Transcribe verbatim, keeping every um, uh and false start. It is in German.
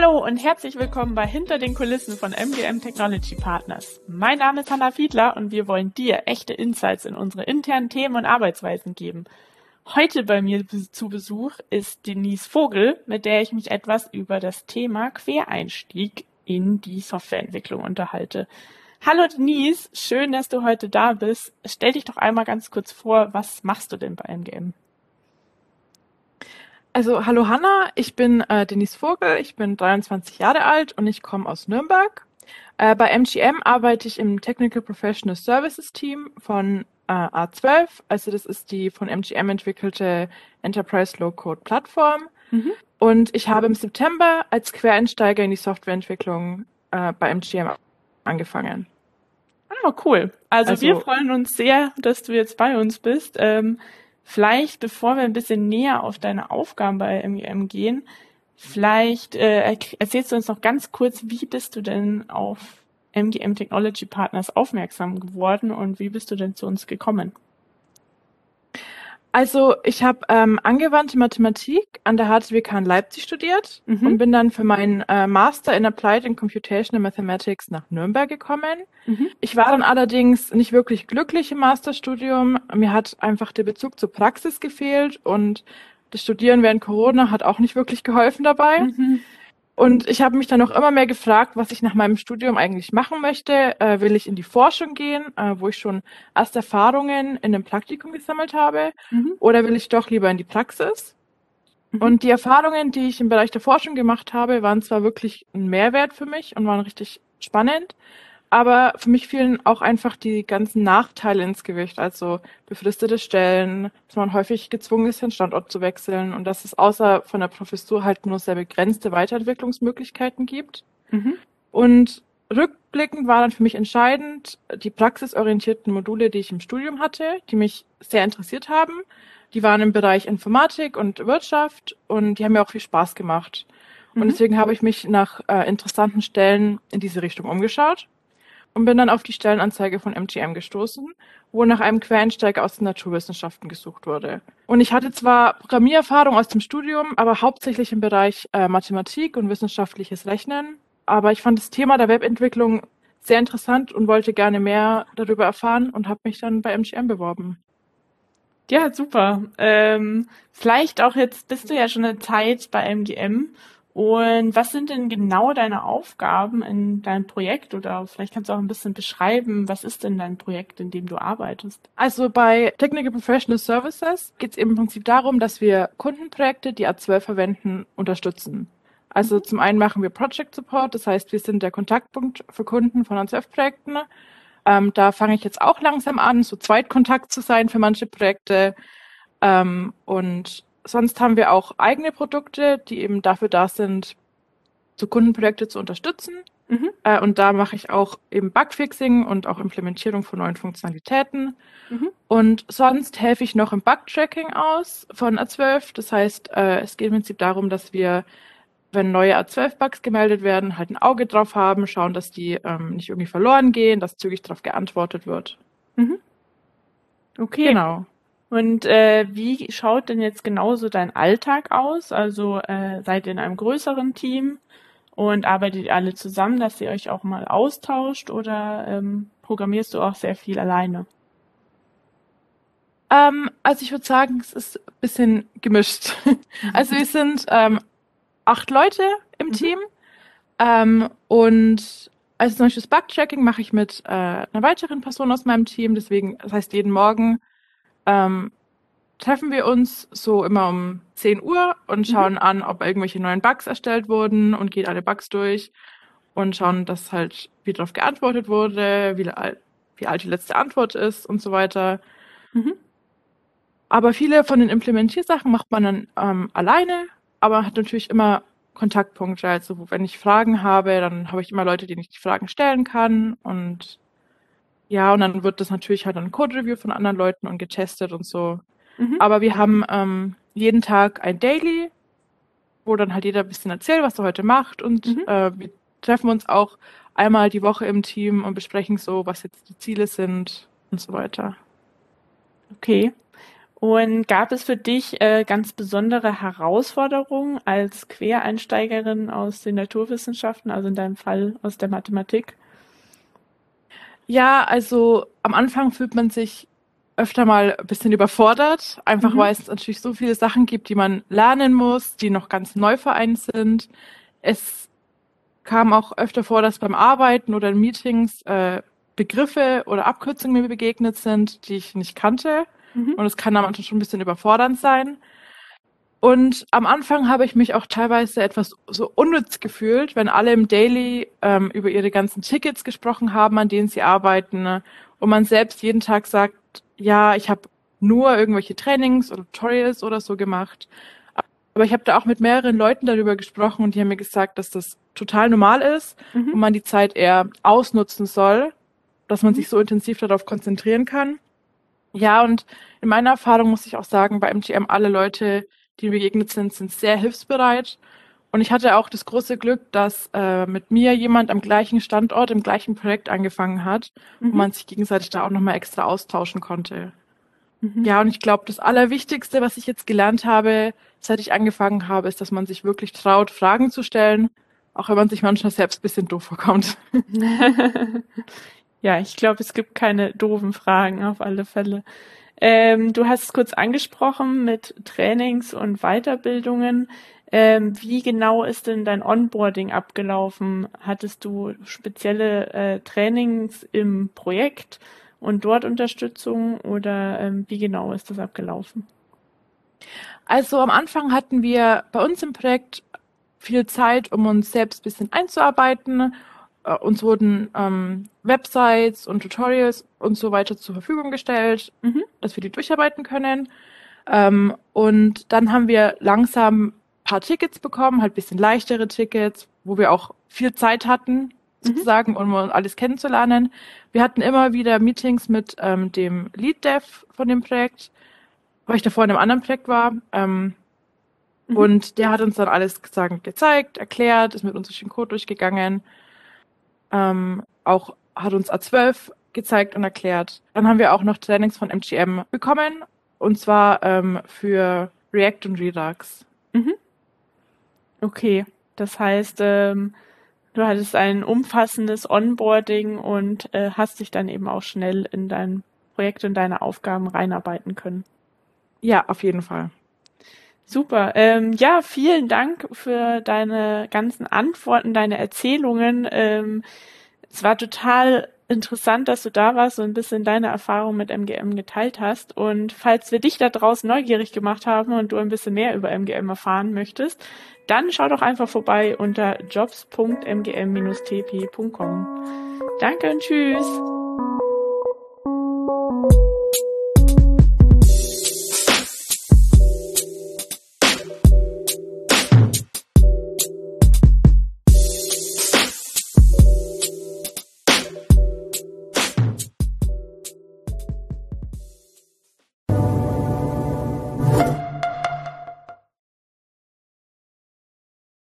Hallo und herzlich willkommen bei Hinter den Kulissen von M G M Technology Partners. Mein Name ist Hannah Fiedler und wir wollen dir echte Insights in unsere internen Themen und Arbeitsweisen geben. Heute bei mir zu Besuch ist Denise Vogel, mit der ich mich etwas über das Thema Quereinstieg in die Softwareentwicklung unterhalte. Hallo Denise, schön, dass du heute da bist. Stell dich doch einmal ganz kurz vor, was machst du denn bei M G M? Also hallo Hannah, ich bin äh, Denise Vogel, ich bin dreiundzwanzig Jahre alt und ich komme aus Nürnberg. Äh, bei M G M arbeite ich im Technical Professional Services Team von äh, A zwölf, also das ist die von M G M entwickelte Enterprise Low-Code Plattform. Mhm. Und ich habe im September als Quereinsteiger in die Softwareentwicklung äh, bei M G M angefangen. Ah, cool. Also, also wir freuen uns sehr, dass du jetzt bei uns bist. Ähm, Vielleicht, bevor wir ein bisschen näher auf deine Aufgaben bei M G M gehen, vielleicht äh, erzählst du uns noch ganz kurz, wie bist du denn auf M G M Technology Partners aufmerksam geworden und wie bist du denn zu uns gekommen? Also ich habe ähm, angewandte Mathematik an der H T W K in Leipzig studiert mhm. und bin dann für meinen äh, Master in Applied and Computational Mathematics nach Nürnberg gekommen. Mhm. Ich war dann allerdings nicht wirklich glücklich im Masterstudium. Mir hat einfach der Bezug zur Praxis gefehlt und das Studieren während Corona hat auch nicht wirklich geholfen dabei. Mhm. Und ich habe mich dann auch immer mehr gefragt, was ich nach meinem Studium eigentlich machen möchte. Äh, will ich in die Forschung gehen, äh, wo ich schon erste Erfahrungen in einem Praktikum gesammelt habe? Mhm. Oder will ich doch lieber in die Praxis? Mhm. Und die Erfahrungen, die ich im Bereich der Forschung gemacht habe, waren zwar wirklich ein Mehrwert für mich und waren richtig spannend, aber für mich fielen auch einfach die ganzen Nachteile ins Gewicht. Also befristete Stellen, dass man häufig gezwungen ist, den Standort zu wechseln und dass es außer von der Professur halt nur sehr begrenzte Weiterentwicklungsmöglichkeiten gibt. Mhm. Und rückblickend war dann für mich entscheidend, die praxisorientierten Module, die ich im Studium hatte, die mich sehr interessiert haben, die waren im Bereich Informatik und Wirtschaft und die haben mir auch viel Spaß gemacht. Mhm. Und deswegen habe ich mich nach äh, interessanten Stellen in diese Richtung umgeschaut. Und bin dann auf die Stellenanzeige von M G M gestoßen, wo nach einem Quereinsteiger aus den Naturwissenschaften gesucht wurde. Und ich hatte zwar Programmiererfahrung aus dem Studium, aber hauptsächlich im Bereich äh, Mathematik und wissenschaftliches Rechnen. Aber ich fand das Thema der Webentwicklung sehr interessant und wollte gerne mehr darüber erfahren und habe mich dann bei M G M beworben. Ja, super. Ähm, vielleicht auch jetzt bist du ja schon eine Zeit bei M G M. Und was sind denn genau deine Aufgaben in deinem Projekt? Oder vielleicht kannst du auch ein bisschen beschreiben, was ist denn dein Projekt, in dem du arbeitest? Also bei Technical Professional Services geht es im Prinzip darum, dass wir Kundenprojekte, die A zwölf verwenden, unterstützen. Also mhm. zum einen machen wir Project Support, das heißt, wir sind der Kontaktpunkt für Kunden von A zwölf Projekten. Ähm, da fange ich jetzt auch langsam an, so Zweitkontakt zu sein für manche Projekte. Ähm, und Sonst haben wir auch eigene Produkte, die eben dafür da sind, so Kundenprojekte zu unterstützen. Mhm. Äh, und da mache ich auch eben Bugfixing und auch Implementierung von neuen Funktionalitäten. Mhm. Und sonst helfe ich noch im Bugtracking aus von A zwölf. Das heißt, äh, es geht im Prinzip darum, dass wir, wenn neue A zwölf Bugs gemeldet werden, halt ein Auge drauf haben, schauen, dass die ähm, nicht irgendwie verloren gehen, dass zügig darauf geantwortet wird. Mhm. Okay. Genau. Und äh, wie schaut denn jetzt genauso dein Alltag aus? Also äh, seid ihr in einem größeren Team und arbeitet ihr alle zusammen, dass ihr euch auch mal austauscht oder ähm, programmierst du auch sehr viel alleine? Ähm, also ich würde sagen, es ist ein bisschen gemischt. Also wir sind ähm, acht Leute im mhm. Team ähm, und also zum Beispiel das Bug-Tracking mache ich mit äh, einer weiteren Person aus meinem Team. Deswegen, das heißt jeden Morgen Ähm, treffen wir uns so immer um zehn Uhr und schauen mhm. an, ob irgendwelche neuen Bugs erstellt wurden und gehen alle Bugs durch und schauen, dass halt, wie darauf geantwortet wurde, wie, wie alt die letzte Antwort ist und so weiter. Mhm. Aber viele von den Implementiersachen macht man dann ähm, alleine, aber hat natürlich immer Kontaktpunkte. Also wenn ich Fragen habe, dann habe ich immer Leute, denen ich die Fragen stellen kann und ja, und dann wird das natürlich halt ein Code-Review von anderen Leuten und getestet und so. Mhm. Aber wir haben ähm, jeden Tag ein Daily, wo dann halt jeder ein bisschen erzählt, was er heute macht. Und mhm. äh, wir treffen uns auch einmal die Woche im Team und besprechen so, was jetzt die Ziele sind und so weiter. Okay. Und gab es für dich äh, ganz besondere Herausforderungen als Quereinsteigerin aus den Naturwissenschaften, also in deinem Fall aus der Mathematik? Ja, also am Anfang fühlt man sich öfter mal ein bisschen überfordert, einfach mhm. weil es natürlich so viele Sachen gibt, die man lernen muss, die noch ganz neu für einen sind. Es kam auch öfter vor, dass beim Arbeiten oder in Meetings äh, Begriffe oder Abkürzungen mir begegnet sind, die ich nicht kannte. Mhm. Und es kann am Anfang schon ein bisschen überfordernd sein. Und am Anfang habe ich mich auch teilweise etwas so unnütz gefühlt, wenn alle im Daily ähm, über ihre ganzen Tickets gesprochen haben, an denen sie arbeiten. Und man selbst jeden Tag sagt, ja, ich habe nur irgendwelche Trainings oder Tutorials oder so gemacht. Aber ich habe da auch mit mehreren Leuten darüber gesprochen und die haben mir gesagt, dass das total normal ist mhm. und man die Zeit eher ausnutzen soll, dass man mhm. sich so intensiv darauf konzentrieren kann. Ja, und in meiner Erfahrung muss ich auch sagen, bei M G M alle Leute, die mir begegnet sind, sind sehr hilfsbereit. Und ich hatte auch das große Glück, dass äh, mit mir jemand am gleichen Standort, im gleichen Projekt angefangen hat mhm. und man sich gegenseitig da auch nochmal extra austauschen konnte. Mhm. Ja, und ich glaube, das Allerwichtigste, was ich jetzt gelernt habe, seit ich angefangen habe, ist, dass man sich wirklich traut, Fragen zu stellen, auch wenn man sich manchmal selbst ein bisschen doof vorkommt. Ja, ich glaube, es gibt keine doofen Fragen auf alle Fälle. Ähm, du hast es kurz angesprochen mit Trainings und Weiterbildungen. Ähm, wie genau ist denn dein Onboarding abgelaufen? Hattest du spezielle äh, Trainings im Projekt und dort Unterstützung oder ähm, wie genau ist das abgelaufen? Also am Anfang hatten wir bei uns im Projekt viel Zeit, um uns selbst ein bisschen einzuarbeiten. Uns wurden ähm, Websites und Tutorials und so weiter zur Verfügung gestellt, mhm. dass wir die durcharbeiten können. Ähm, und dann haben wir langsam ein paar Tickets bekommen, halt ein bisschen leichtere Tickets, wo wir auch viel Zeit hatten, sozusagen, mhm. um alles kennenzulernen. Wir hatten immer wieder Meetings mit ähm, dem Lead Dev von dem Projekt, weil ich davor in einem anderen Projekt war. Ähm, mhm. Und der hat uns dann alles gesagt, gezeigt, erklärt, ist mit uns durch den Code durchgegangen. Ähm, auch hat uns A zwölf gezeigt und erklärt. Dann haben wir auch noch Trainings von M G M bekommen, und zwar ähm, für React und Redux. Mhm. Okay, das heißt, ähm, du hattest ein umfassendes Onboarding und äh, hast dich dann eben auch schnell in dein Projekt und deine Aufgaben reinarbeiten können. Ja, auf jeden Fall. Super. Ähm, ja, vielen Dank für deine ganzen Antworten, deine Erzählungen. Ähm, es war total interessant, dass du da warst und ein bisschen deine Erfahrung mit M G M geteilt hast. Und falls wir dich da draußen neugierig gemacht haben und du ein bisschen mehr über M G M erfahren möchtest, dann schau doch einfach vorbei unter jobs punkt m g m dash t p punkt com. Danke und tschüss.